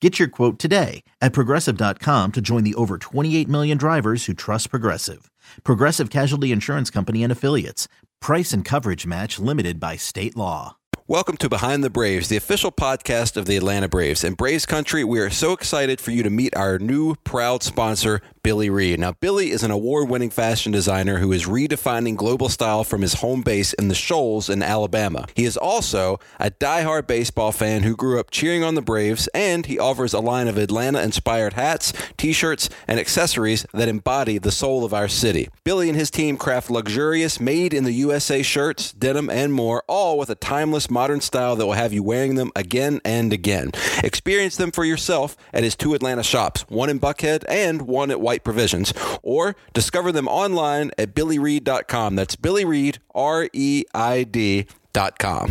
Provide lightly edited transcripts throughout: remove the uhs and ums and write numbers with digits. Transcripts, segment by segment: Get your quote today at Progressive.com to join the over 28 million drivers who trust Progressive. Progressive Casualty Insurance Company and Affiliates. Price and coverage match limited by state law. Welcome to Behind the Braves, the official podcast of the Atlanta Braves. And Braves Country, we are so excited for you to meet our new proud sponsor, Billy Reid. Now, Billy is an award-winning fashion designer who is redefining global style from his home base in the Shoals in Alabama. He is also a diehard baseball fan who grew up cheering on the Braves, and he offers a line of Atlanta-inspired hats, t-shirts, and accessories that embody the soul of our city. Billy and his team craft luxurious, made-in-the-USA shirts, denim, and more, all with a timeless modern style that will have you wearing them again and again. Experience them for yourself at his two Atlanta shops, one in Buckhead and one at White Provisions, or discover them online at BillyReid.com. That's Billy Reid, R-E-I-D.com.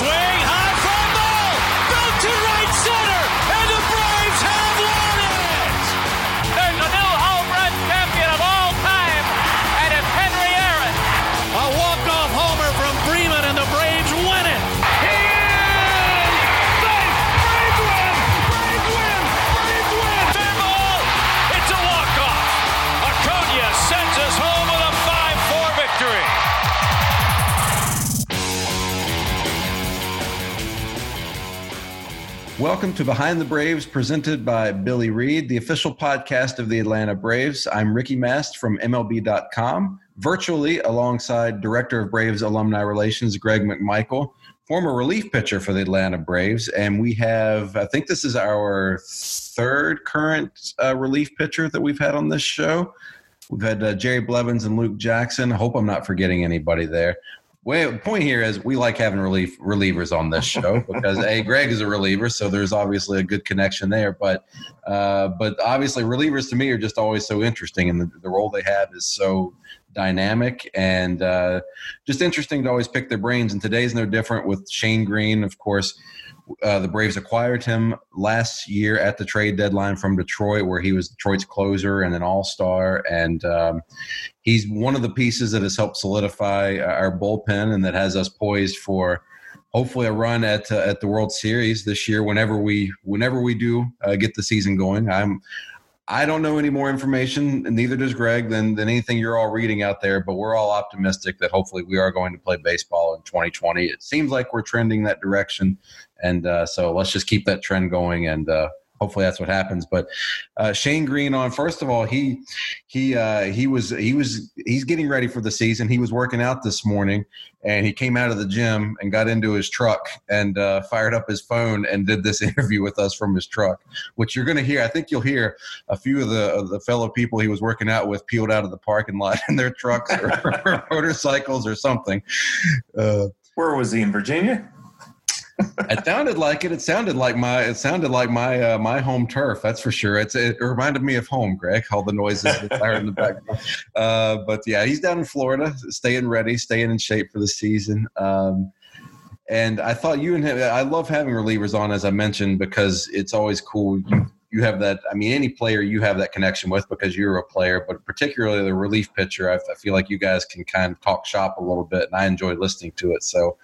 Swing high fly ball, built to right center, and the Braves have won it! There's a new home run champion of all time, and it's Terry Harper. A walk-off homer from Bregman, and the Braves win it. He is safe! Braves win! Braves win! Braves win! Ball. It's a walk-off. Acuna sends us home with a 5-4 victory. Welcome to Behind the Braves, presented by Billy Reid, the official podcast of the Atlanta Braves. I'm Ricky Mast from MLB.com, virtually alongside Director of Braves Alumni Relations, Greg McMichael, former relief pitcher for the Atlanta Braves. And we have, I think this is our third current relief pitcher that we've had on this show. We've had Jerry Blevins and Luke Jackson. I hope I'm not forgetting anybody there. Well, the point here is we like having relievers on this show because, A, Greg is a reliever, so there's obviously a good connection there. But obviously relievers to me are just always so interesting, and the role they have is so dynamic and just interesting to always pick their brains. And today's no different with Shane Green, of course. The Braves acquired him last year at the trade deadline from Detroit, where he was Detroit's closer and an all-star. And he's one of the pieces that has helped solidify our bullpen and that has us poised for hopefully a run at the World Series this year whenever we do get the season going. I don't know any more information, and neither does Greg, than anything you're all reading out there, but we're all optimistic that hopefully we are going to play baseball in 2020. It seems like we're trending that direction, and so let's just keep that trend going, and hopefully that's what happens. But Shane Green on, first of all, he's getting ready for the season. He was working out this morning, and he came out of the gym and got into his truck and fired up his phone and did this interview with us from his truck, which you're going to hear. I think you'll hear a few of the fellow people he was working out with peeled out of the parking lot in their trucks or motorcycles or something. Where was he, in Virginia? It sounded like it. It sounded like my my home turf. That's for sure. It reminded me of home, Greg. All the noises that I heard in the background. But yeah, he's down in Florida, staying ready, staying in shape for the season. And I thought you and him. I love having relievers on, as I mentioned, because it's always cool. You have that. I mean, any player you have that connection with because you're a player, but particularly the relief pitcher. I feel like you guys can kind of talk shop a little bit, and I enjoy listening to it. So.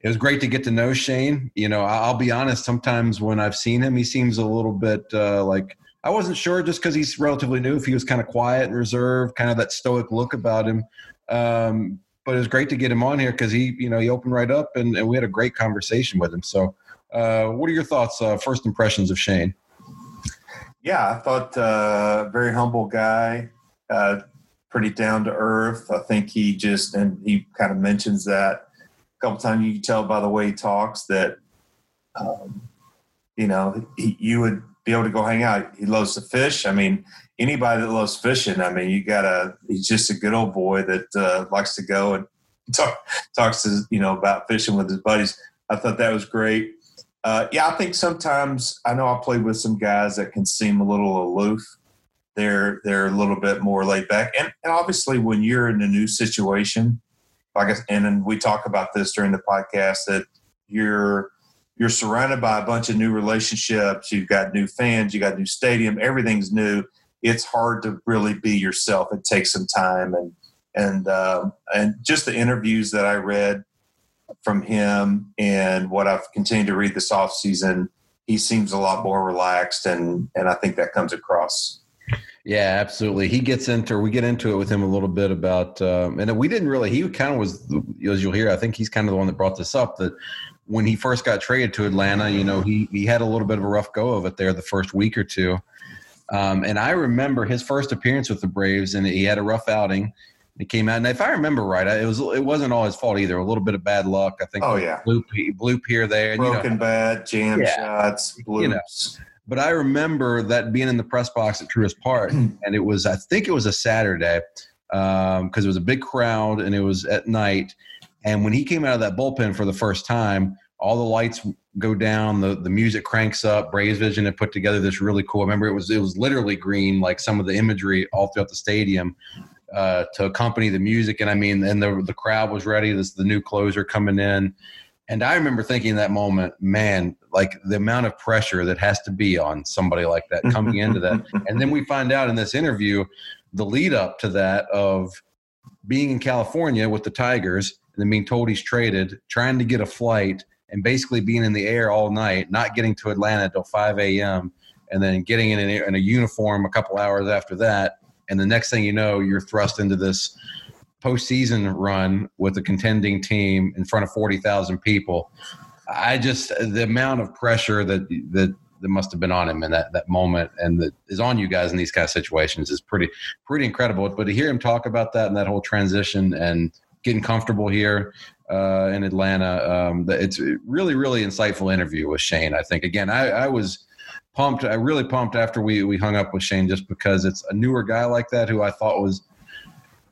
It was great to get to know Shane. You know, I'll be honest, sometimes when I've seen him, he seems a little bit like – I wasn't sure just because he's relatively new if he was kind of quiet and reserved, kind of that stoic look about him. But it was great to get him on here because he opened right up and we had a great conversation with him. So what are your thoughts, first impressions of Shane? Yeah, I thought very humble guy, pretty down to earth. I think he just – and he kind of mentions that. Couple times you can tell by the way he talks that, you would be able to go hang out. He loves to fish. I mean, anybody that loves fishing, I mean, he's just a good old boy that likes to go and talks to, about fishing with his buddies. I thought that was great. I think sometimes I know I played with some guys that can seem a little aloof They're a little bit more laid back. And obviously when you're in a new situation, like, and we talk about this during the podcast, that you're surrounded by a bunch of new relationships. You've got new fans, you got new stadium, everything's new. It's hard to really be yourself. It takes some time. And just the interviews that I read from him and what I've continued to read this offseason, he seems a lot more relaxed. And I think that comes across. Yeah, absolutely. We get into it with him a little bit about, and we didn't really, he kind of was, as you'll hear, I think he's kind of the one that brought this up, that when he first got traded to Atlanta, you know, he had a little bit of a rough go of it there the first week or two. And I remember his first appearance with the Braves, and he had a rough outing. He came out, and if I remember right, it wasn't all his fault either. A little bit of bad luck, I think. Oh yeah, bloop here, there, broken bat, jam shots, bloops. You know. But I remember that being in the press box at Truist Park, and I think it was a Saturday, because it was a big crowd and it was at night. And when he came out of that bullpen for the first time, all the lights go down, the music cranks up. BravesVision had put together this really cool. I remember it was literally green, like some of the imagery all throughout the stadium to accompany the music. And I mean, and the crowd was ready. This is the new closer coming in. And I remember thinking in that moment, man, like the amount of pressure that has to be on somebody like that coming into that. And then we find out in this interview, the lead up to that of being in California with the Tigers and then being told he's traded, trying to get a flight and basically being in the air all night, not getting to Atlanta until 5 a.m. and then getting in a uniform a couple hours after that. And the next thing you know, you're thrust into this postseason run with a contending team in front of 40,000 people. The amount of pressure that must have been on him in that moment, and that is on you guys in these kind of situations, is pretty incredible. But to hear him talk about that and that whole transition and getting comfortable here in Atlanta, it's a really, really insightful interview with Shane. I think, again, I was pumped. I really pumped after we hung up with Shane, just because it's a newer guy like that who I thought was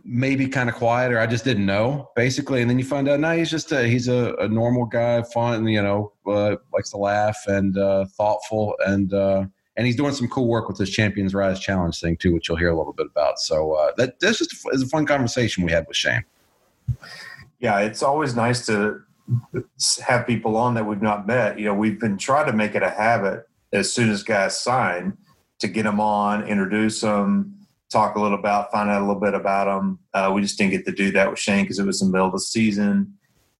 maybe kind of quiet, or I just didn't know, basically. And then you find out, no, he's just a normal guy, fun, you know, likes to laugh and thoughtful. And he's doing some cool work with this Champions Rise Challenge thing too, which you'll hear a little bit about. So that's just is a fun conversation we had with Shane. Yeah, it's always nice to have people on that we've not met. You know, we've been trying to make it a habit as soon as guys sign to get them on, introduce them, talk a little about, find out a little bit about them. We just didn't get to do that with Shane because it was in the middle of the season.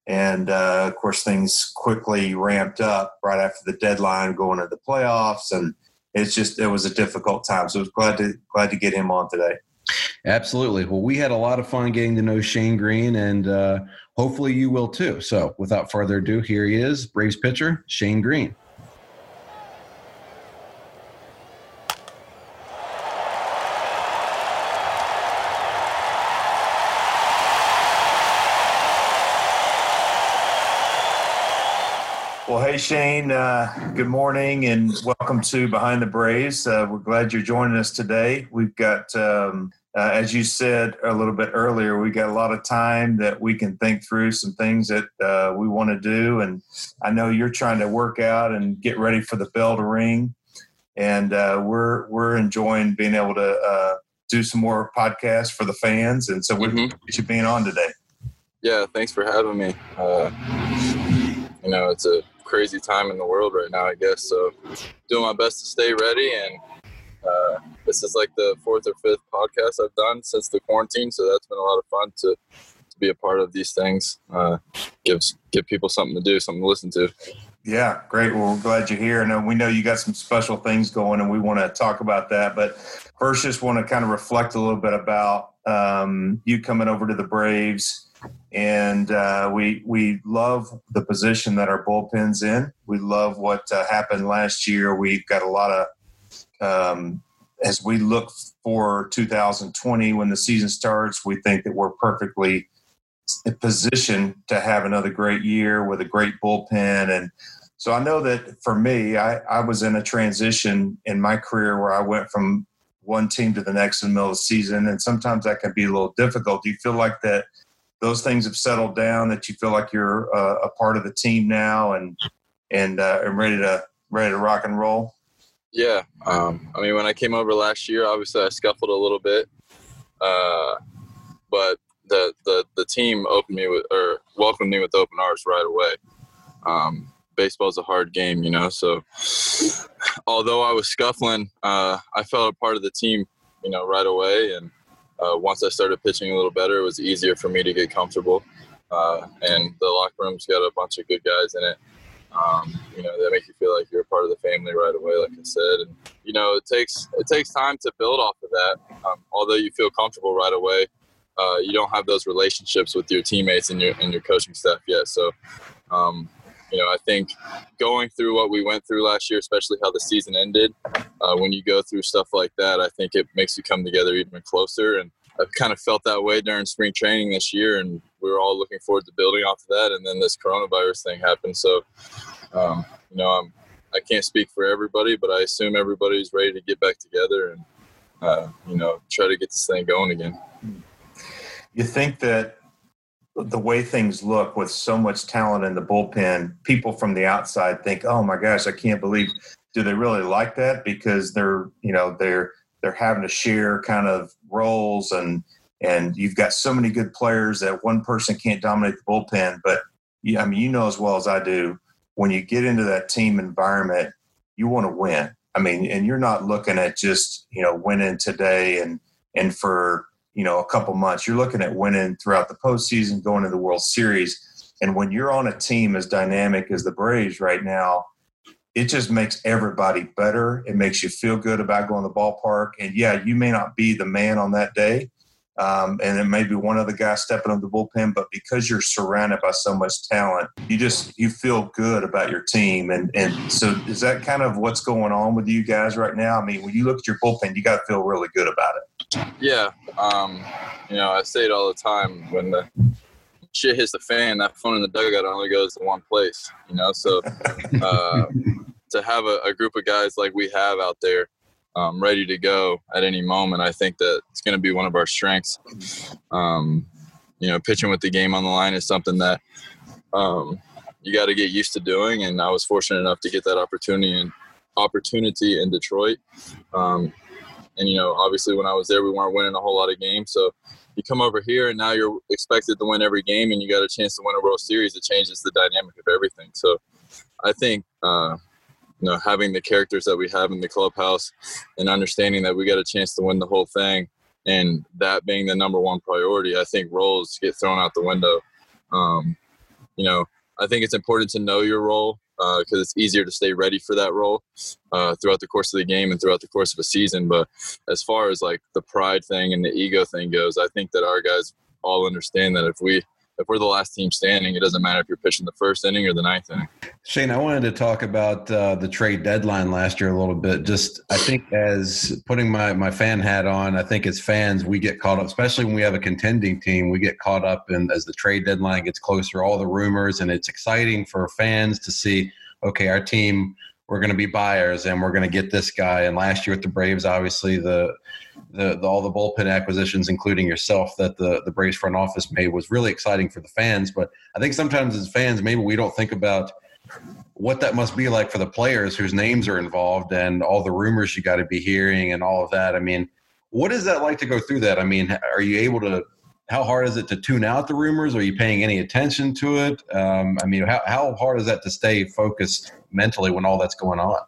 And, of course, things quickly ramped up right after the deadline going into the playoffs. And it was a difficult time. So I was glad to get him on today. Absolutely. Well, we had a lot of fun getting to know Shane Green, and hopefully you will too. So without further ado, here he is, Braves pitcher, Shane Green. Well, hey, Shane, good morning and welcome to Behind the Braves. We're glad you're joining us today. We've got, as you said a little bit earlier, we've got a lot of time that we can think through some things that we want to do. And I know you're trying to work out and get ready for the bell to ring. And we're enjoying being able to do some more podcasts for the fans. And so we appreciate you being on today. Yeah, thanks for having me. You know, it's a crazy time in the world right now, I guess. So doing my best to stay ready. And this is like the fourth or fifth podcast I've done since the quarantine. So that's been a lot of fun to be a part of these things. Give people something to do, something to listen to. Yeah, great. Well, we're glad you're here. And we know you got some special things going, and we want to talk about that. But first, just want to kind of reflect a little bit about you coming over to the Braves. And we love the position that our bullpen's in. We love what happened last year. We've got a lot of as we look for 2020 when the season starts, we think that we're perfectly positioned to have another great year with a great bullpen. And so I know that for me, I was in a transition in my career where I went from one team to the next in the middle of the season, and sometimes that can be a little difficult. Do you feel like that those things have settled down, that you feel like you're a part of the team now and ready to rock and roll? Yeah. I mean, when I came over last year, obviously I scuffled a little bit. But the team welcomed me with open arms right away. Baseball's a hard game, you know, so although I was scuffling, I felt a part of the team, you know, right away. And once I started pitching a little better, it was easier for me to get comfortable. And the locker room's got a bunch of good guys in it. You know, they make you feel like you're a part of the family right away, like I said. And, you know, it takes time to build off of that. Although you feel comfortable right away, you don't have those relationships with your teammates and your coaching staff yet. So, you know, I think going through what we went through last year, especially how the season ended, when you go through stuff like that, I think it makes you come together even closer. And I've kind of felt that way during spring training this year, and we were all looking forward to building off of that. And then this coronavirus thing happened. So, you know, I can't speak for everybody, but I assume everybody's ready to get back together and, you know, try to get this thing going again. You think that the way things look with so much talent in the bullpen, people from the outside think, oh my gosh, I can't believe, do they really like that? Because they're having to share kind of roles and you've got so many good players that one person can't dominate the bullpen. But I mean, you know as well as I do, when you get into that team environment, you want to win. I mean, and you're not looking at just, you know, winning today and for, you know, a couple months. You're looking at winning throughout the postseason, going to the World Series. And when you're on a team as dynamic as the Braves right now, it just makes everybody better. It makes you feel good about going to the ballpark. And, yeah, you may not be the man on that day, and it may be one other guy stepping on the bullpen, but because you're surrounded by so much talent, you feel good about your team. And so is that kind of what's going on with you guys right now? I mean, when you look at your bullpen, you got to feel really good about it. Yeah. You know, I say it all the time, when the shit hits the fan, that phone in the dugout only goes to one place, you know? So, to have a group of guys like we have out there ready to go at any moment, I think that it's going to be one of our strengths. You know, pitching with the game on the line is something that you got to get used to doing, and I was fortunate enough to get that opportunity in Detroit. And, you know, obviously when I was there, we weren't winning a whole lot of games. So you come over here and now you're expected to win every game and you got a chance to win a World Series. It changes the dynamic of everything. So I think you know, having the characters that we have in the clubhouse and understanding that we got a chance to win the whole thing and that being the number one priority, I think roles get thrown out the window. You know, I think it's important to know your role because it's easier to stay ready for that role throughout the course of the game and throughout the course of a season. But as far as like the pride thing and the ego thing goes, I think that our guys all understand that if we're the last team standing, it doesn't matter if you're pitching the first inning or the ninth inning. Shane, I wanted to talk about the trade deadline last year a little bit. Just, I think as putting my fan hat on, I think as fans, we get caught up, especially when we have a contending team, we get caught up in, as the trade deadline gets closer, all the rumors, and it's exciting for fans to see, okay, our team, we're going to be buyers and we're going to get this guy. And last year with the Braves, obviously the all the bullpen acquisitions, including yourself, that the Braves front office made was really exciting for the fans. But I think sometimes as fans, maybe we don't think about what that must be like for the players whose names are involved and all the rumors you got to be hearing and all of that. I mean, what is that like to go through that? I mean, are you able to, how hard is it to tune out the rumors? Are you paying any attention to it? I mean, how hard is that to stay focused mentally when all that's going on?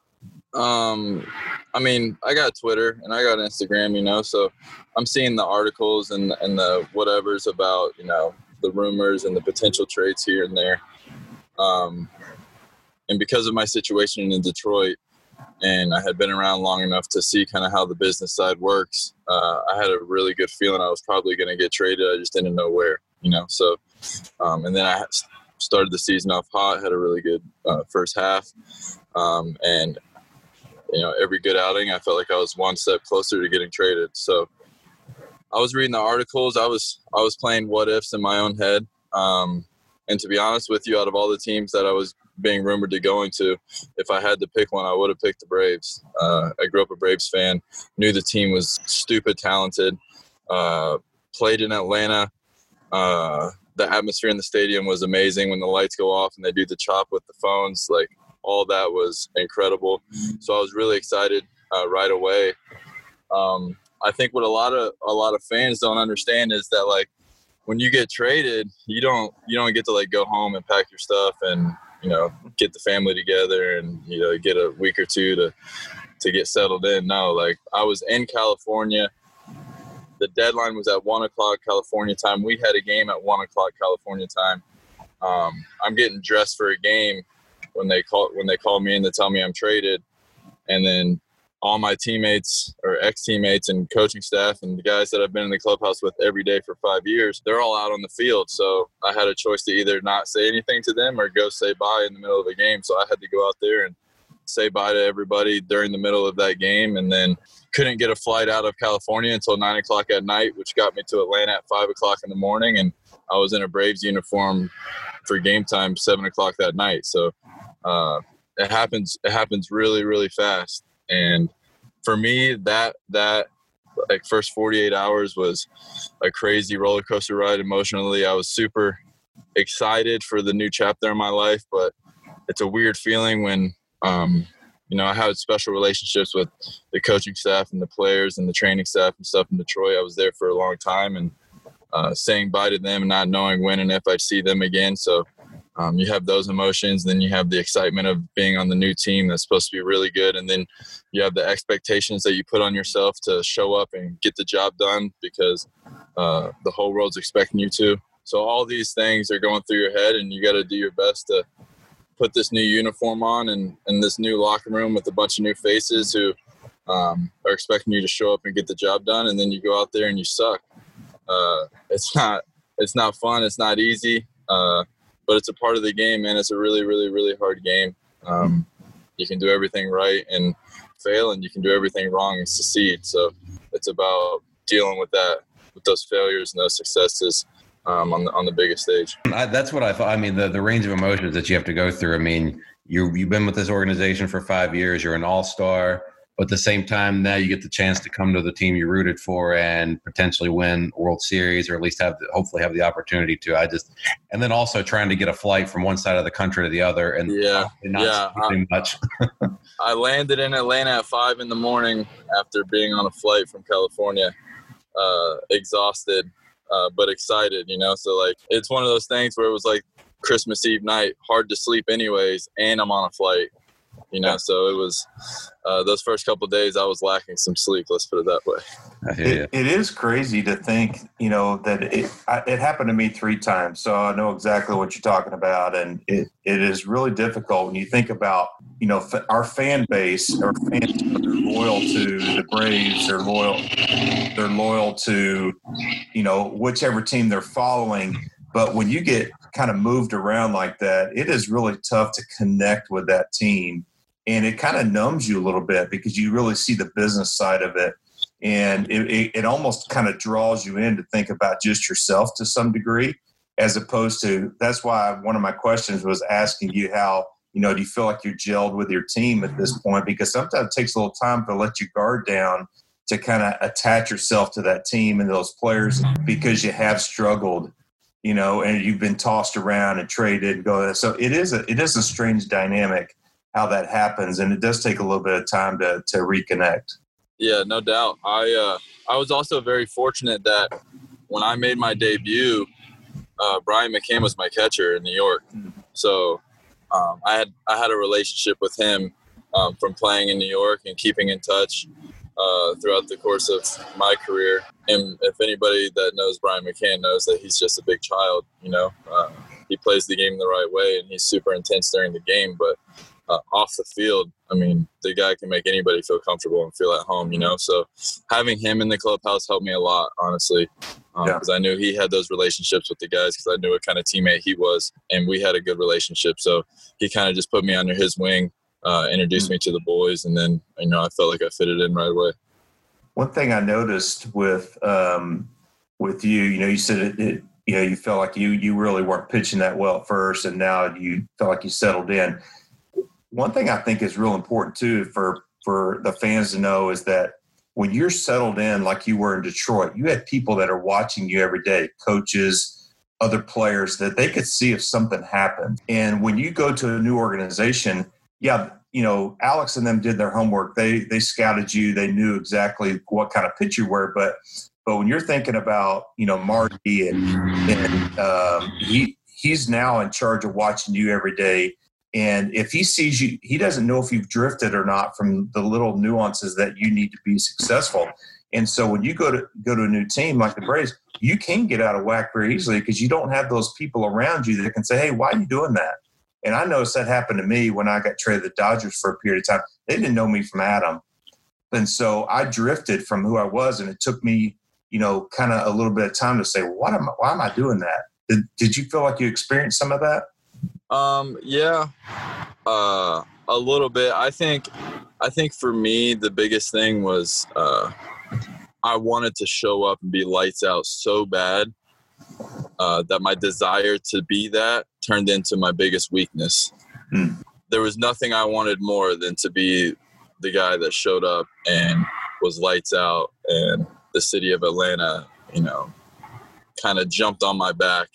I mean, I got Twitter and I got Instagram, you know, so I'm seeing the articles and the whatevers about, you know, the rumors and the potential trades here and there. And because of my situation in Detroit, and I had been around long enough to see kind of how the business side works, I had a really good feeling I was probably going to get traded. I just didn't know where, you know. So, and then I started the season off hot, had a really good first half. And, you know, every good outing, I felt like I was one step closer to getting traded. So I was reading the articles. I was playing what ifs in my own head. And to be honest with you, out of all the teams that I was being rumored to going to, if I had to pick one, I would have picked the Braves. I grew up a Braves fan, knew the team was stupid talented, played in Atlanta. The atmosphere in the stadium was amazing when the lights go off and they do the chop with the phones. Like, all that was incredible. So I was really excited right away. I think what a lot of fans don't understand is that, like, when you get traded, you don't get to, like, go home and pack your stuff and, you know, get the family together and, you know, get a week or two to get settled in. No, like, I was in California. The deadline was at 1 o'clock California time. We had a game at 1 o'clock California time. I'm getting dressed for a game when they call me in to tell me I'm traded. And then all my teammates or ex-teammates and coaching staff and the guys that I've been in the clubhouse with every day for 5 years, they're all out on the field. So I had a choice to either not say anything to them or go say bye in the middle of a game. So I had to go out there and say bye to everybody during the middle of that game, and then couldn't get a flight out of California until 9 o'clock at night, which got me to Atlanta at 5 o'clock in the morning. And I was in a Braves uniform for game time, 7 o'clock that night. So it happens really, really fast. And for me, that like first 48 hours was a crazy roller coaster ride emotionally. I was super excited for the new chapter in my life, but it's a weird feeling when, you know, I had special relationships with the coaching staff and the players and the training staff and stuff in Detroit. I was there for a long time, and saying bye to them and not knowing when and if I'd see them again. So you have those emotions, then you have the excitement of being on the new team that's supposed to be really good, and then you have the expectations that you put on yourself to show up and get the job done because the whole world's expecting you to. So all these things are going through your head, and you got to do your best to put this new uniform on and this new locker room with a bunch of new faces who are expecting you to show up and get the job done, and then you go out there and you suck. It's not fun. It's not easy. But it's a part of the game, man. It's a really, really, really hard game. You can do everything right and fail, and you can do everything wrong and succeed. So it's about dealing with that, with those failures and those successes on the biggest stage. That's what I thought. I mean, the range of emotions that you have to go through. I mean, you've been with this organization for 5 years. You're an all-star. But at the same time, now you get the chance to come to the team you rooted for and potentially win World Series, or at least hopefully have the opportunity to. And then also trying to get a flight from one side of the country to the other, and not much. I landed in Atlanta at 5 a.m. after being on a flight from California, exhausted but excited. You know, so like it's one of those things where it was like Christmas Eve night, hard to sleep anyways, and I'm on a flight. You know, so it was those first couple of days I was lacking some sleep. Let's put it that way. It is crazy to think, you know, that it happened to me 3 times. So I know exactly what you're talking about. And it is really difficult when you think about, you know, our fan base, our fans are loyal to the Braves. They're loyal to, you know, whichever team they're following. But when you get kind of moved around like that, it is really tough to connect with that team. And it kind of numbs you a little bit because you really see the business side of it. And it almost kind of draws you in to think about just yourself to some degree, as opposed to, that's why one of my questions was asking you how, you know, do you feel like you're gelled with your team at this point? Because sometimes it takes a little time to let your guard down, to kind of attach yourself to that team and those players, because you have struggled, you know, and you've been tossed around and traded and go. So it is a strange dynamic how that happens, and it does take a little bit of time to reconnect. Yeah, no doubt. I was also very fortunate that when I made my debut, Brian McCann was my catcher in New York. So I had a relationship with him from playing in New York and keeping in touch throughout the course of my career. And if anybody that knows Brian McCann knows that he's just a big child, you know, he plays the game the right way and he's super intense during the game, but off the field, I mean, the guy can make anybody feel comfortable and feel at home, you know? So having him in the clubhouse helped me a lot, honestly, because I knew he had those relationships with the guys, because I knew what kind of teammate he was, and we had a good relationship. So he kind of just put me under his wing, introduced me to the boys, and then, you know, I felt like I fitted in right away. One thing I noticed with you, you know, you said it, you know, you felt like you really weren't pitching that well at first, and now you felt like you settled in. One thing I think is real important too for the fans to know is that when you're settled in like you were in Detroit, you had people that are watching you every day, coaches, other players, that they could see if something happened. And when you go to a new organization, yeah, you know, Alex and them did their homework. They scouted you. They knew exactly what kind of pitch you were. But when you're thinking about, you know, Marty and he's now in charge of watching you every day. And if he sees you, he doesn't know if you've drifted or not from the little nuances that you need to be successful. And so when you go to a new team like the Braves, you can get out of whack very easily because you don't have those people around you that can say, hey, why are you doing that? And I noticed that happened to me when I got traded to the Dodgers for a period of time. They didn't know me from Adam. And so I drifted from who I was, and it took me, you know, kind of a little bit of time to say, why am I doing that? Did you feel like you experienced some of that? Yeah, a little bit. I think for me, the biggest thing was I wanted to show up and be lights out so bad. That my desire to be that turned into my biggest weakness. Mm. There was nothing I wanted more than to be the guy that showed up and was lights out, and the city of Atlanta, you know, kind of jumped on my back.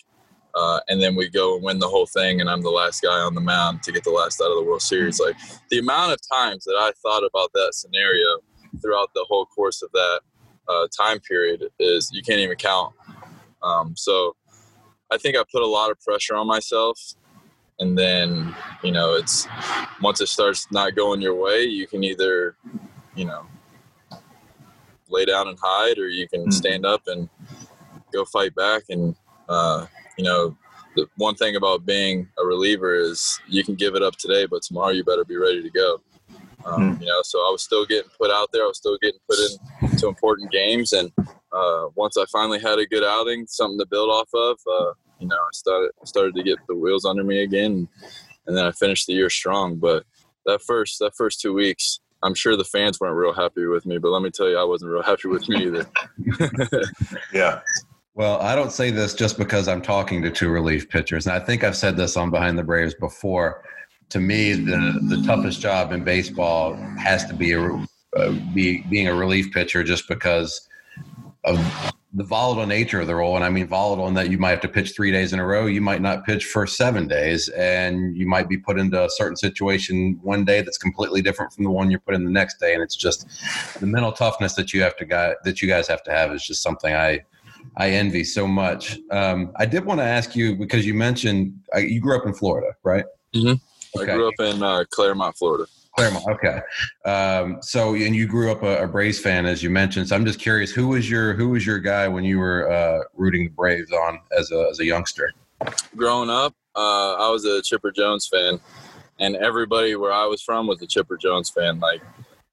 And then we go and win the whole thing, and I'm the last guy on the mound to get the last out of the World Series. Like, the amount of times that I thought about that scenario throughout the whole course of that time period is you can't even count. So I think I put a lot of pressure on myself, and then, you know, it's once it starts not going your way, you can either, you know, lay down and hide, or you can stand up and go fight back. And, you know, the one thing about being a reliever is you can give it up today, but tomorrow you better be ready to go. You know, so I was still getting put out there. I was still getting put into important games. And once I finally had a good outing, something to build off of, you know, I started to get the wheels under me again. And then I finished the year strong. But that first 2 weeks, I'm sure the fans weren't real happy with me. But let me tell you, I wasn't real happy with me either. Yeah. Well, I don't say this just because I'm talking to two relief pitchers. And I think I've said this on Behind the Braves before. To me, the toughest job in baseball has to be being a relief pitcher, just because of the volatile nature of the role. And I mean volatile in that you might have to pitch 3 days in a row. You might not pitch for 7 days, and you might be put into a certain situation one day that's completely different from the one you're put in the next day. And it's just the mental toughness that you have to that you guys have to have is just something I envy so much. I did want to ask you, because you mentioned you grew up in Florida, right? Mm-hmm. Okay. I grew up in Claremont, Florida. Claremont, okay. So, and you grew up a Braves fan, as you mentioned. So, I'm just curious, who was your guy when you were rooting the Braves on as a youngster? Growing up, I was a Chipper Jones fan, and everybody where I was from was a Chipper Jones fan. Like,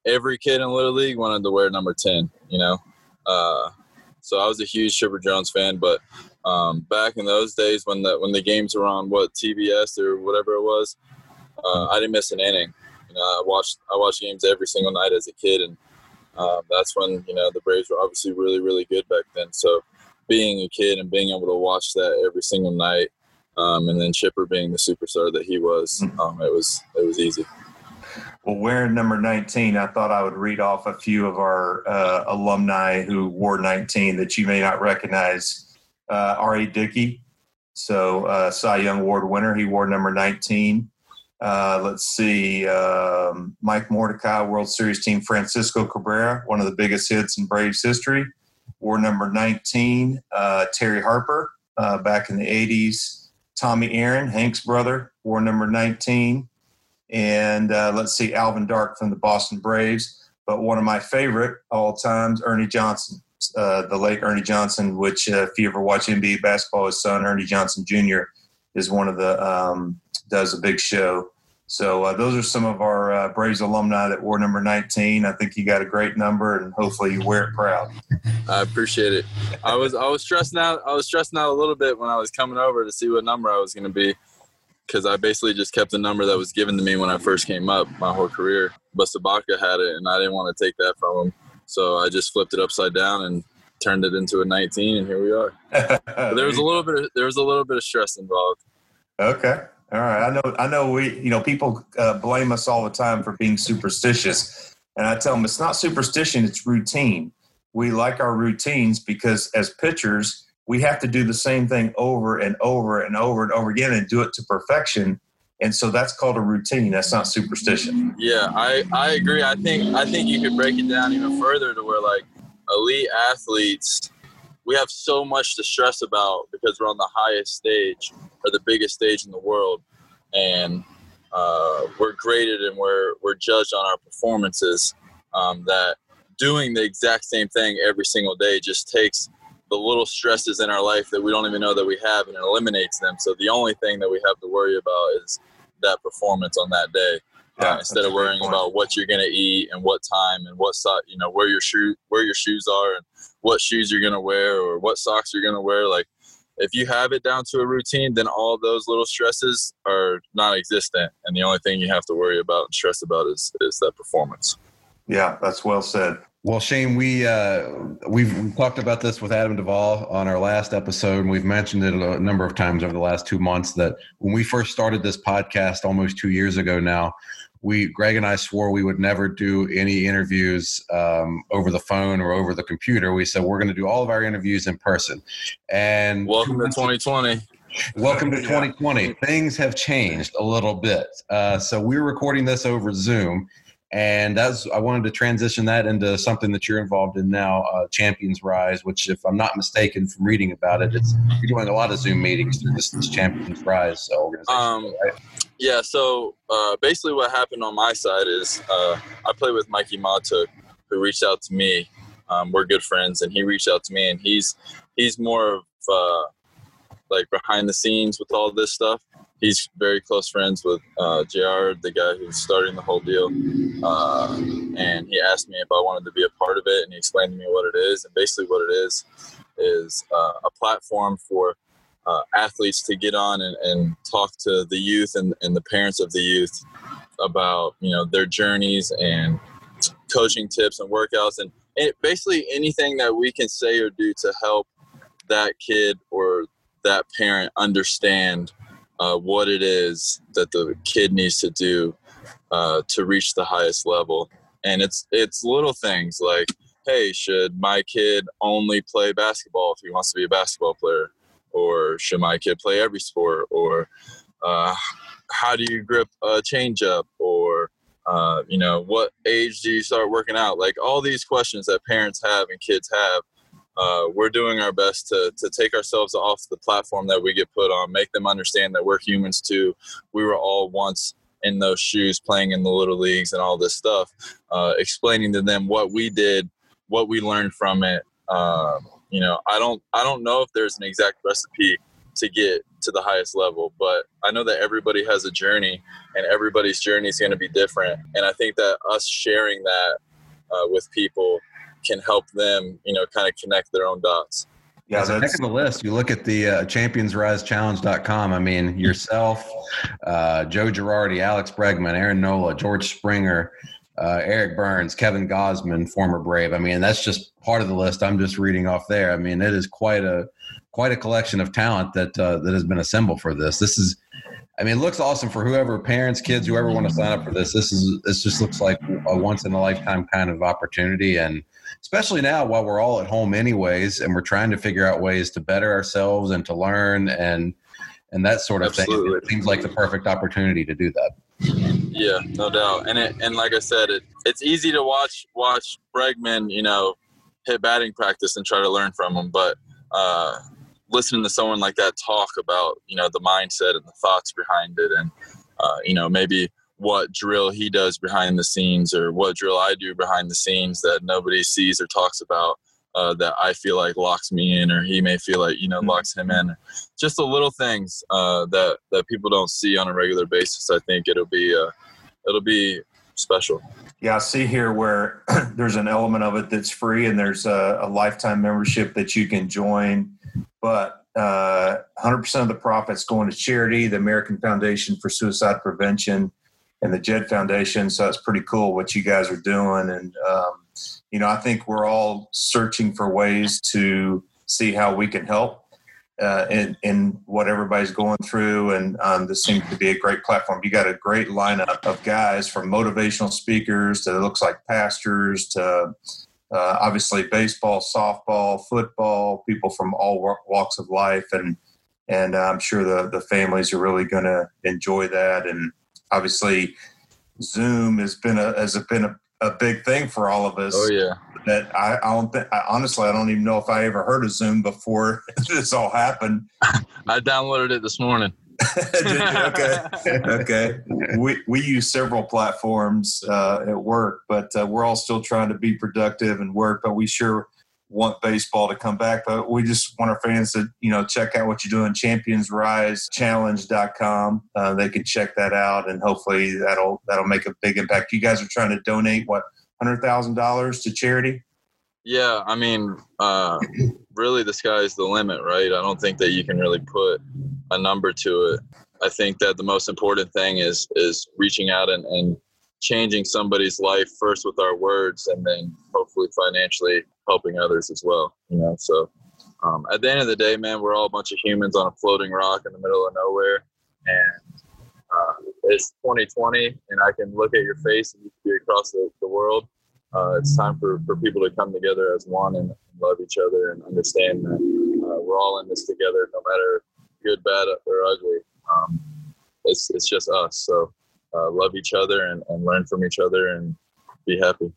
every kid in Little League wanted to wear number 10. You know, so I was a huge Chipper Jones fan, but. Back in those days when the games were on TBS or whatever it was, I didn't miss an inning. You know, I watched games every single night as a kid, and that's when, you know, the Braves were obviously really, really good back then. So being a kid and being able to watch that every single night, and then Chipper being the superstar that he was, it was easy. Well, wearing number 19, I thought I would read off a few of our alumni who wore 19 that you may not recognize. R.A. Dickey, so Cy Young Award winner. He wore number 19. Let's see, Mike Mordecai, World Series team. Francisco Cabrera, one of the biggest hits in Braves history, wore number 19. Terry Harper, back in the 80s. Tommy Aaron, Hank's brother, wore number 19. And let's see, Alvin Dark from the Boston Braves. But one of my favorite all times, Ernie Johnson. The late Ernie Johnson, which if you ever watch NBA basketball, his son Ernie Johnson Jr. is one of the does a big show. So those are some of our Braves alumni that wore number 19. I think you got a great number, and hopefully you wear it proud. I appreciate it. I was stressing out. I was stressing out a little bit when I was coming over to see what number I was going to be, because I basically just kept the number that was given to me when I first came up my whole career. But Sabaka had it, and I didn't want to take that from him. So I just flipped it upside down and turned it into a 19, and here we are. There was a little bit of stress involved. Okay, all right. I know. We, you know, people blame us all the time for being superstitious, and I tell them it's not superstition; it's routine. We like our routines because as pitchers, we have to do the same thing over and over and over and over again and do it to perfection, And so that's called a routine. That's not superstition. Yeah, I agree. I think you could break it down even further to where, like, elite athletes, we have so much to stress about because we're on the highest stage or the biggest stage in the world. And we're graded and we're judged on our performances, that doing the exact same thing every single day just takes the little stresses in our life that we don't even know that we have, and it eliminates them. So the only thing that we have to worry about is that performance on that day, instead of worrying about what you're going to eat and what time and what size, you know, where your shoes are and what shoes you're going to wear or what socks you're going to wear. Like, if you have it down to a routine, then all those little stresses are non-existent. And the only thing you have to worry about and stress about is that performance. Yeah, that's well said. Well, Shane, we've talked about this with Adam Duvall on our last episode, and we've mentioned it a number of times over the last 2 months that when we first started this podcast almost 2 years ago now, Greg and I swore we would never do any interviews over the phone or over the computer. We said we're going to do all of our interviews in person. And welcome to 2020. Welcome to 2020. Things have changed a little bit. So we're recording this over Zoom. And I wanted to transition that into something that you're involved in now, Champions Rise, which, if I'm not mistaken from reading about it, you're doing a lot of Zoom meetings through this Champions Rise organization. Right? Yeah, so basically what happened on my side is I play with Mikey Maddux, who reached out to me. We're good friends, and he reached out to me, and he's more of like behind the scenes with all this stuff. He's very close friends with JR, the guy who's starting the whole deal. And he asked me if I wanted to be a part of it, and he explained to me what it is. And basically what it is a platform for athletes to get on and talk to the youth and the parents of the youth about, you know, their journeys and coaching tips and workouts. And basically anything that we can say or do to help that kid or that parent understand what it is that the kid needs to do to reach the highest level. And it's little things like, hey, should my kid only play basketball if he wants to be a basketball player? Or should my kid play every sport? Or how do you grip a changeup? Or, you know, what age do you start working out? Like, all these questions that parents have and kids have, we're doing our best to take ourselves off the platform that we get put on, make them understand that we're humans too. We were all once in those shoes playing in the little leagues and all this stuff, explaining to them what we did, what we learned from it. You know, I don't know if there's an exact recipe to get to the highest level, but I know that everybody has a journey and everybody's journey is going to be different. And I think that us sharing that with people can help them, you know, kind of connect their own dots. Yeah, so next on the list, you look at the championsrisechallenge.com. I mean, yourself, Joe Girardi, Alex Bregman, Aaron Nola, George Springer, Eric Burns, Kevin Gausman, former Brave. I mean, that's just part of the list I'm just reading off there. I mean, it is quite a collection of talent that has been assembled for this. This is, I mean, it looks awesome for whoever, parents, kids, whoever want to sign up for this. This just looks like a once in a lifetime kind of opportunity. And especially now while we're all at home anyways, and we're trying to figure out ways to better ourselves and to learn and that sort of Absolutely. Thing. It seems like the perfect opportunity to do that. Yeah, no doubt. And like I said, it's easy to watch Bregman, you know, hit batting practice and try to learn from him. But listening to someone like that talk about, you know, the mindset and the thoughts behind it and, you know, maybe what drill he does behind the scenes or what drill I do behind the scenes that nobody sees or talks about that I feel like locks me in or he may feel like, you know, locks him in. Just the little things that people don't see on a regular basis. I think it'll be special. Yeah, I see here where there's an element of it that's free and there's a lifetime membership that you can join, but 100% of the profits going to charity, the American Foundation for Suicide Prevention, and the Jed Foundation. So it's pretty cool what you guys are doing. And, you know, I think we're all searching for ways to see how we can help in what everybody's going through. And this seems to be a great platform. You got a great lineup of guys from motivational speakers to it looks like pastors to obviously baseball, softball, football, people from all walks of life. And And I'm sure the families are really going to enjoy that. And obviously, Zoom has been a big thing for all of us. Oh yeah. That I don't even know if I ever heard of Zoom before this all happened. I downloaded it this morning. Did you? Okay. We use several platforms at work, but we're all still trying to be productive and work. But we sure want baseball to come back. But we just want our fans to check out what you're doing. championsrisechallenge.com. They can check that out, and hopefully that'll make a big impact. You guys are trying to donate what? $100,000 to charity? Yeah, I mean, really the sky's the limit, right? I don't think that you can really put a number to it. I think that the most important thing is reaching out and changing somebody's life first with our words, and then hopefully financially helping others as well. So at the end of the day, man, we're all a bunch of humans on a floating rock in the middle of nowhere. And it's 2020, and I can look at your face and you can be across the world. It's time for people to come together as one and love each other and understand that we're all in this together, no matter good, bad, or ugly. It's just us. So love each other and learn from each other and be happy.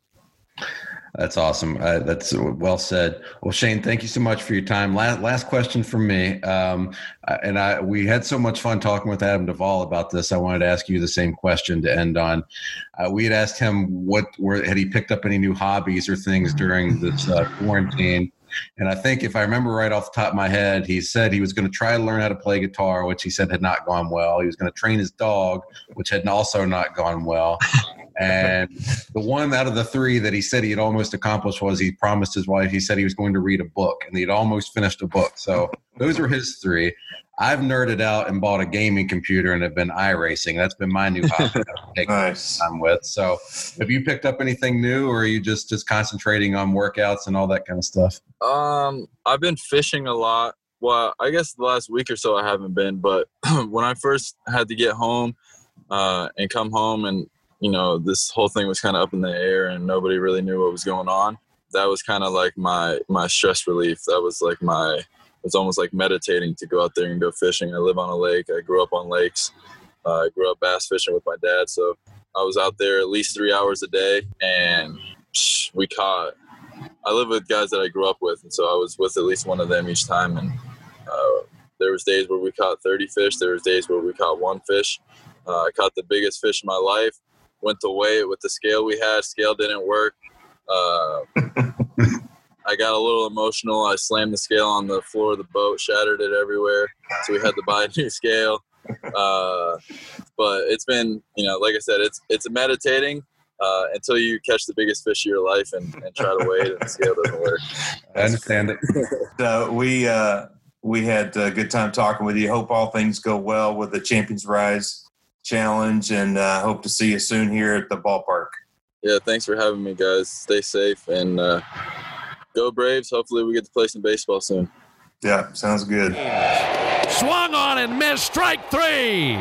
That's awesome. That's well said. Well, Shane, thank you so much for your time. Last question from me. We had so much fun talking with Adam Duvall about this. I wanted to ask you the same question to end on. We had asked him had he picked up any new hobbies or things during this quarantine. And I think if I remember right off the top of my head, he said he was going to try to learn how to play guitar, which he said had not gone well. He was going to train his dog, which had also not gone well. And the one out of the three that he said he had almost accomplished was he promised his wife, he said he was going to read a book, and he'd almost finished a book. So those were his three. I've nerded out and bought a gaming computer and have been iRacing. That's been my new hobby I've taken time with. So have you picked up anything new, or are you just concentrating on workouts and all that kind of stuff? I've been fishing a lot. Well, I guess the last week or so I haven't been, but when I first had to get home and come home, and this whole thing was kind of up in the air and nobody really knew what was going on, that was kind of like my stress relief. That was like it's almost like meditating to go out there and go fishing. I live on a lake. I grew up on lakes. I grew up bass fishing with my dad. So I was out there at least 3 hours a day, and we caught. I live with guys that I grew up with, and so I was with at least one of them each time. And there was days where we caught 30 fish. There was days where we caught one fish. I caught the biggest fish in my life. Went to weigh it with the scale we had. Scale didn't work. I got a little emotional. I slammed the scale on the floor of the boat, shattered it everywhere. So we had to buy a new scale. But it's been, like I said, it's meditating until you catch the biggest fish of your life and try to weigh it, and the scale doesn't work. I understand it. We had a good time talking with you. Hope all things go well with the Champions Rise Challenge, and hope to see you soon here at the ballpark. Yeah, thanks for having me, guys. Stay safe, and go Braves. Hopefully we get to play some baseball soon. Yeah, sounds good. Swung on and missed, strike three.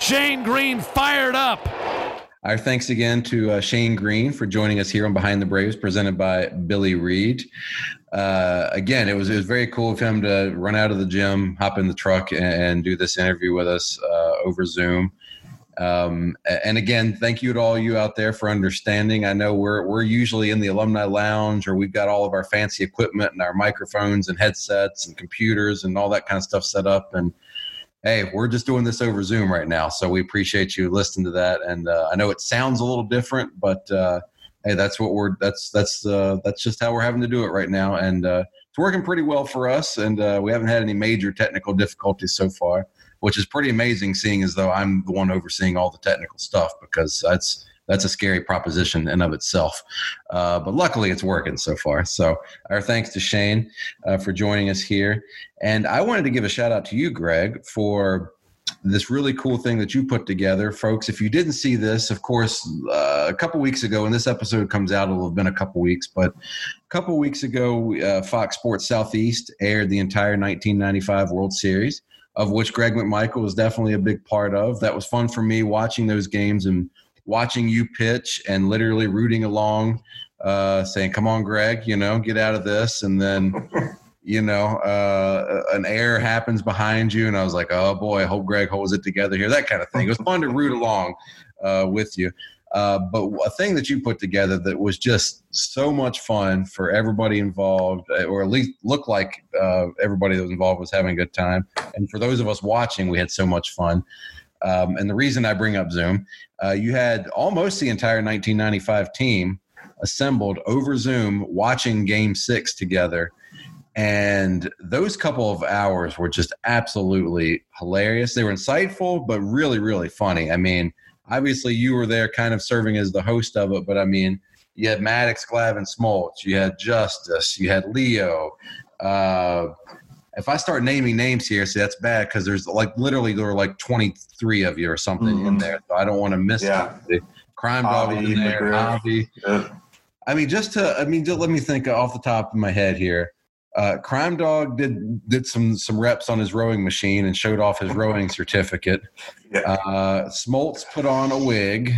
Shane Green fired up. Our thanks again to Shane Green for joining us here on Behind the Braves, presented by Billy Reid. Again, it was very cool of him to run out of the gym, hop in the truck, and do this interview with us over Zoom. And again, thank you to all you out there for understanding. I know we're usually in the alumni lounge, or we've got all of our fancy equipment and our microphones and headsets and computers and all that kind of stuff set up. And hey, we're just doing this over Zoom right now. So we appreciate you listening to that. And I know it sounds a little different, but hey, that's just how we're having to do it right now. And it's working pretty well for us. And we haven't had any major technical difficulties so far, which is pretty amazing, seeing as though I'm the one overseeing all the technical stuff, because that's a scary proposition in of itself. But luckily it's working so far. So our thanks to Shane for joining us here. And I wanted to give a shout out to you, Greg, for this really cool thing that you put together. Folks, if you didn't see this, of course, a couple weeks ago, and this episode comes out, it'll have been a couple weeks, but a couple weeks ago, Fox Sports Southeast aired the entire 1995 World Series, of which Greg McMichael was definitely a big part of. That was fun for me, watching those games and watching you pitch and literally rooting along, saying, come on, Greg, get out of this. And then an error happens behind you. And I was like, oh boy, I hope Greg holds it together here, that kind of thing. It was fun to root along with you. But a thing that you put together that was just so much fun for everybody involved, or at least looked like everybody that was involved was having a good time. And for those of us watching, we had so much fun. And the reason I bring up Zoom, you had almost the entire 1995 team assembled over Zoom watching Game 6 together. And those couple of hours were just absolutely hilarious. They were insightful, but really, really funny. I mean, obviously you were there kind of serving as the host of it, but I mean, you had Maddux, Glavine, Smoltz, you had Justice, you had Leo. If I start naming names here, see, that's bad, because there's there were 23 of you or something in there. So I don't want to miss it. Crime Dog in there, Avi. Yeah. I mean, just let me think off the top of my head here. Crime Dog did some reps on his rowing machine and showed off his rowing certificate. Yeah. Smoltz put on a wig.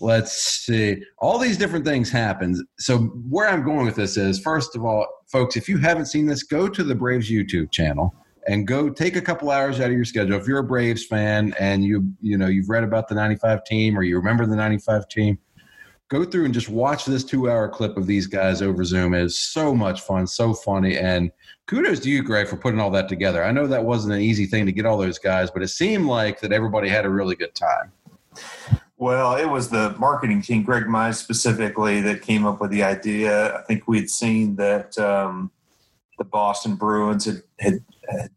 Let's see. All these different things happen. So where I'm going with this is, first of all, folks, if you haven't seen this, go to the Braves YouTube channel and go take a couple hours out of your schedule. If you're a Braves fan and you've read about the 95 team or you remember the 95 team, go through and just watch this 2-hour clip of these guys over Zoom. It is so much fun, so funny, and kudos to you, Greg, for putting all that together. I know that wasn't an easy thing to get all those guys, but it seemed like that everybody had a really good time. Well, it was the marketing team, Greg Mize specifically, that came up with the idea. I think we had seen that the Boston Bruins had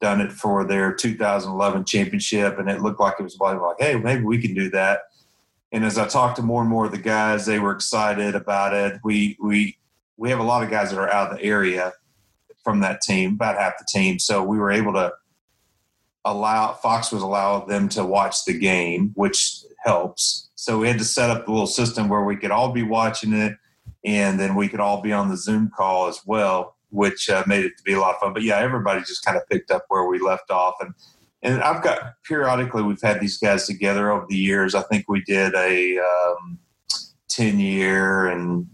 done it for their 2011 championship, and it looked like it was like, hey, maybe we can do that. And as I talked to more and more of the guys, they were excited about it. We have a lot of guys that are out of the area from that team, about half the team. So we were able to allow them to watch the game, which helps. So we had to set up the little system where we could all be watching it, and then we could all be on the Zoom call as well, which made it to be a lot of fun. But, yeah, everybody just kind of picked up where we left off. And I've got – periodically we've had these guys together over the years. I think we did a 10-year and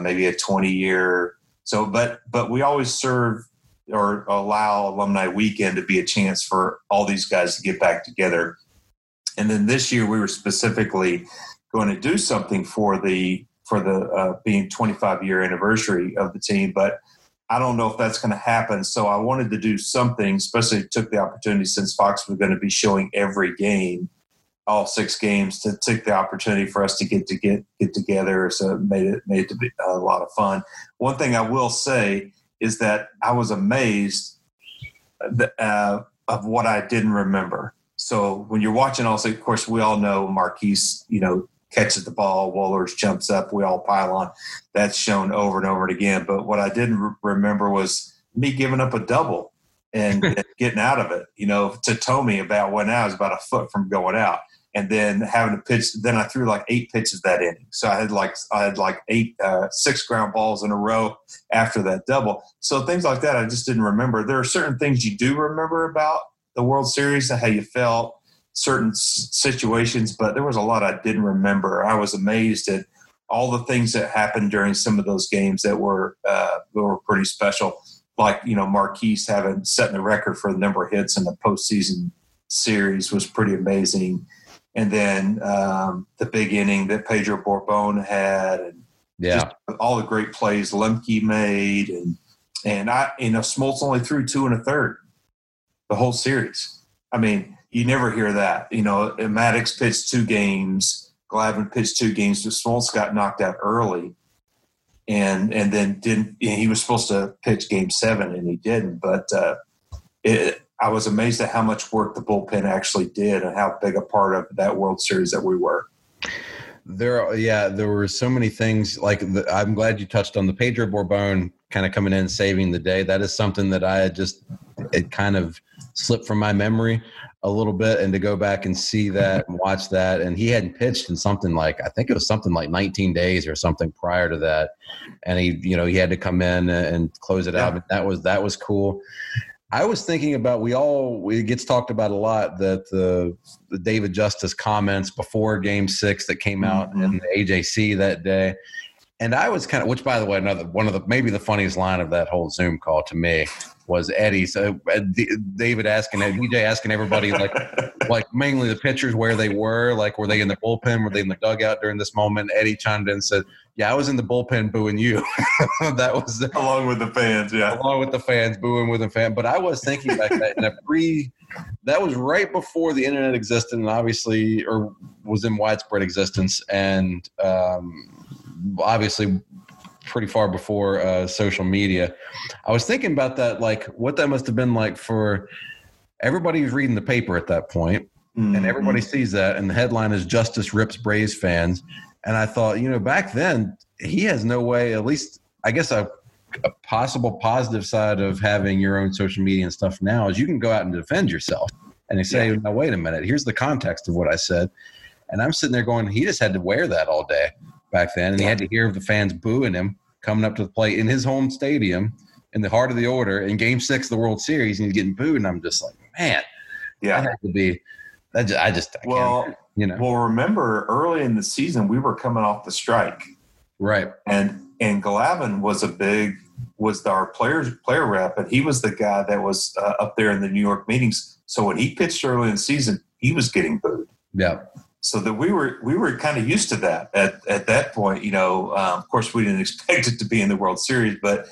maybe a 20-year. So, but we always serve or allow Alumni Weekend to be a chance for all these guys to get back together. And then this year we were specifically going to do something for the being 25-year anniversary of the team, but – I don't know if that's going to happen. So I wanted to do something, especially took the opportunity since Fox was going to be showing every game, all 6 games, to take the opportunity for us to get together. So it made it to be a lot of fun. One thing I will say is that I was amazed of what I didn't remember. So when you're watching, also, of course, we all know Marquise, catches the ball, Wohlers jumps up, we all pile on. That's shown over and over again. But what I didn't remember was me giving up a double and getting out of it. To Tommy I was about a foot from going out. And then having to pitch, then I threw 8 pitches that inning. So I had 6 ground balls in a row after that double. So things like that I just didn't remember. There are certain things you do remember about the World Series and how you felt, certain situations, but there was a lot I didn't remember. I was amazed at all the things that happened during some of those games that were pretty special. Marquise setting the record for the number of hits in the postseason series was pretty amazing. And then the big inning that Pedro Borbón had, and just all the great plays Lemke made, and Smoltz only threw 2 1/3 the whole series. I mean, you never hear that. Maddux pitched 2 games. Glavine pitched 2 games. Smoltz got knocked out early, and then didn't. He was supposed to pitch Game 7, and he didn't. But I was amazed at how much work the bullpen actually did and how big a part of that World Series that we were. There were so many things. I'm glad you touched on the Pedro Borbón kind of coming in, saving the day. That is something that I had it kind of slipped from my memory a little bit, and to go back and see that and watch that. And he hadn't pitched in something like 19 days or something prior to that. And he had to come in and close it out. But that was cool. I was thinking about, it gets talked about a lot, that the David Justice comments before Game 6 that came out in the AJC that day. And I was kind of, which by the way, another one of the, maybe the funniest line of that whole Zoom call to me was Eddie. So David asking, DJ asking everybody like mainly the pitchers where they were they in the bullpen? Were they in the dugout during this moment? Eddie chimed in and said, yeah, I was in the bullpen booing you. That was along with the fans. Yeah. Along with the fans booing with the fan. But I was thinking back that in a that was right before the internet existed and obviously, or was in widespread existence. And, obviously pretty far before social media. I was thinking about that, like what that must have been like for everybody who's reading the paper at that point, and everybody sees that, and the headline is Justice rips Braves fans. And I thought, you know, back then he has no way, at least I guess a possible positive side of having your own social media and stuff now is you can go out and defend yourself. And they say, now, wait a minute, here's the context of what I said. And I'm sitting there going, he just had to wear that all day back then, and he had to hear of the fans booing him coming up to the plate in his home stadium in the heart of the order in Game 6 of the World Series, and he's getting booed. And I'm just like, man, I had to be. I can't, you know. Well, remember early in the season we were coming off the strike, right? And Glavine was our player rep, and he was the guy that was up there in the New York meetings. So when he pitched early in the season, he was getting booed. Yeah. So that we were kind of used to that at that point, you know. Of course, we didn't expect it to be in the World Series, but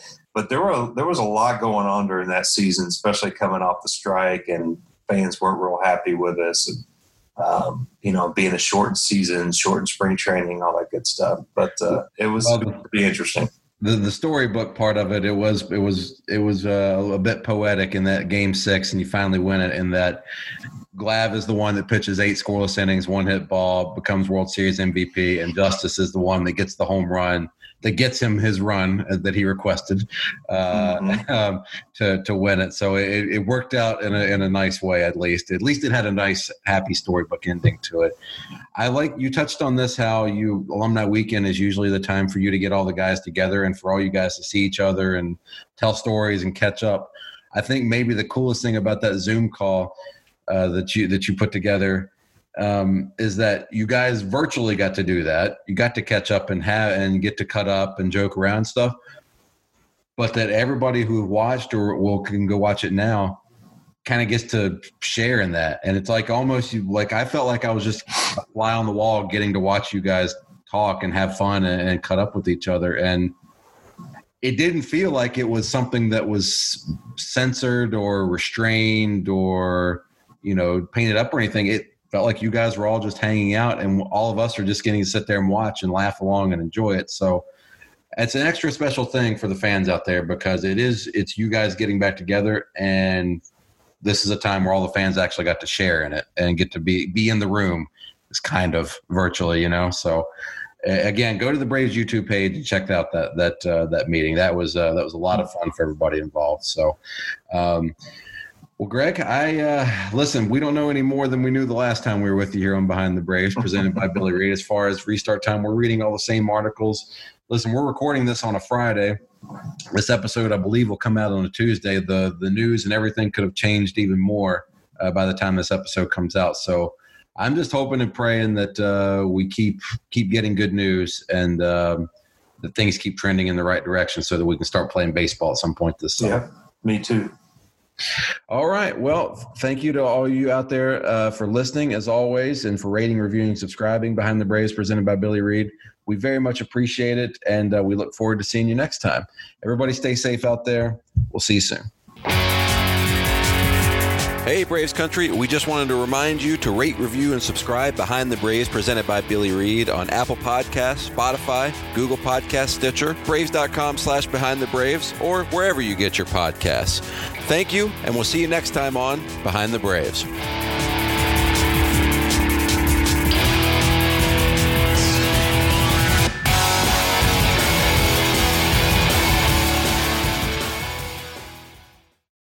there was a lot going on during that season, especially coming off the strike, and fans weren't real happy with us, and, you know, being a shortened season, shortened spring training, all that good stuff. But it was pretty interesting. The storybook part of it, it was a bit poetic in that Game 6, and you finally win it. In that, Glav is the one that pitches 8 scoreless innings, 1 hit ball, becomes World Series MVP, and Justice is the one that gets the home run that gets him his run that he requested to win it. So it worked out in a nice way, at least. At least it had a nice, happy storybook ending to it. I like you touched on this, how Alumni Weekend is usually the time for you to get all the guys together and for all you guys to see each other and tell stories and catch up. I think maybe the coolest thing about that Zoom call that you put together is that you guys virtually got to do that. You got to catch up and get to cut up and joke around stuff, but that everybody who watched or can go watch it now kind of gets to share in that. And it's like almost I felt like I was just a fly on the wall getting to watch you guys talk and have fun and cut up with each other. And it didn't feel like it was something that was censored or restrained or, you know, painted up or anything. It felt like you guys were all just hanging out, and all of us are just getting to sit there and watch and laugh along and enjoy it. So it's an extra special thing for the fans out there, because it's you guys getting back together, and this is a time where all the fans actually got to share in it and get to be in the room. It's kind of virtually, you know. So again, go to the Braves YouTube page and check out that meeting. That was a lot of fun for everybody involved. So, well, Greg, listen, we don't know any more than we knew the last time we were with you here on Behind the Braves, presented by Billy Reid. As far as restart time, we're reading all the same articles. Listen, we're recording this on a Friday. This episode, I believe, will come out on a Tuesday. The news and everything could have changed even more by the time this episode comes out. So I'm just hoping and praying that we keep getting good news and that things keep trending in the right direction so that we can start playing baseball at some point this summer. Yeah, me too. All right. Well, thank you to all you out there for listening, as always, and for rating, reviewing, subscribing. Behind the Braves, presented by Billy Reid. We very much appreciate it, and we look forward to seeing you next time. Everybody stay safe out there. We'll see you soon. Hey, Braves country. We just wanted to remind you to rate, review, and subscribe Behind the Braves, presented by Billy Reid, on Apple Podcasts, Spotify, Google Podcasts, Stitcher, Braves.com/Behind the Braves, or wherever you get your podcasts. Thank you, and we'll see you next time on Behind the Braves.